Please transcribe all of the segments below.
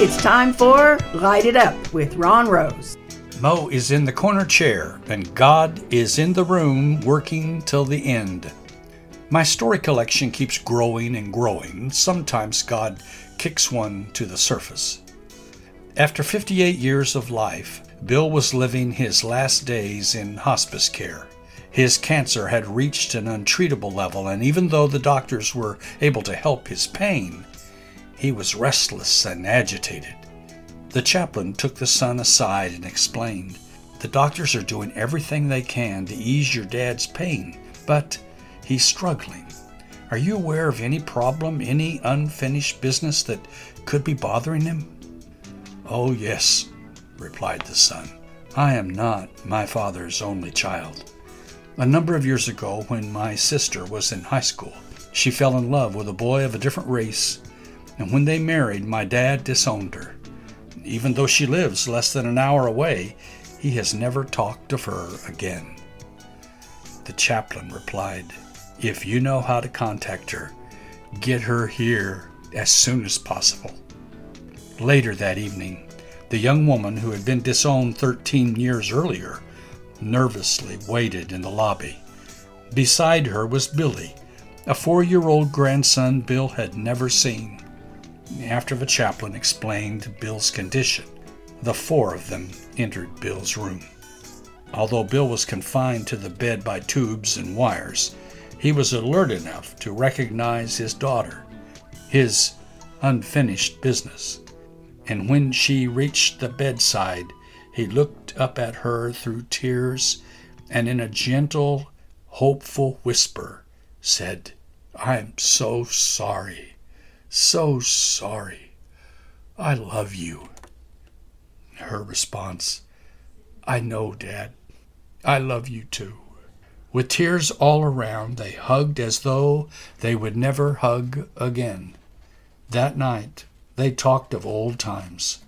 It's time for Light It Up with Ron Rose. Mo is in the corner chair, and God is in the room working till the end. My story collection keeps growing and growing. Sometimes God kicks one to the surface. After 58 years of life, Bill was living his last days in hospice care. His cancer had reached an untreatable level, and even though the doctors were able to help his pain, he was restless and agitated. The chaplain took the son aside and explained, "The doctors are doing everything they can to ease your dad's pain, but he's struggling. Are you aware of any problem, any unfinished business that could be bothering him?" "Oh, yes," replied the son. "I am not my father's only child. A number of years ago, when my sister was in high school, she fell in love with a boy of a different race, and when they married, my dad disowned her. Even though she lives less than an hour away, he has never talked of her again." The chaplain replied, "If you know how to contact her, get her here as soon as possible." Later that evening, the young woman who had been disowned 13 years earlier nervously waited in the lobby. Beside her was Billy, a 4-year-old grandson Bill had never seen. After the chaplain explained Bill's condition, the four of them entered Bill's room. Although Bill was confined to the bed by tubes and wires, he was alert enough to recognize his daughter, his unfinished business. And when she reached the bedside, he looked up at her through tears and in a gentle, hopeful whisper said, "I'm so sorry, so sorry. I love you." Her response, "I know, Dad. I love you too." With tears all around, they hugged as though they would never hug again. That night, they talked of old times,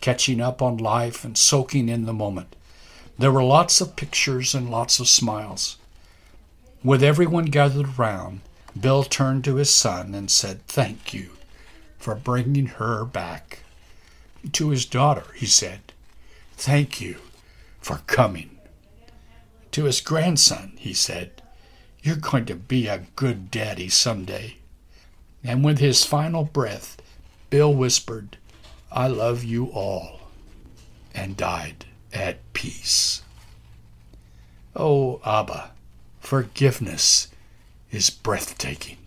catching up on life and soaking in the moment. There were lots of pictures and lots of smiles. With everyone gathered around, Bill turned to his son and said, "Thank you for bringing her back." To his daughter, he said, "Thank you for coming." To his grandson, he said, "You're going to be a good daddy someday." And with his final breath, Bill whispered, "I love you all," and died at peace. Oh, Abba, forgiveness is breathtaking.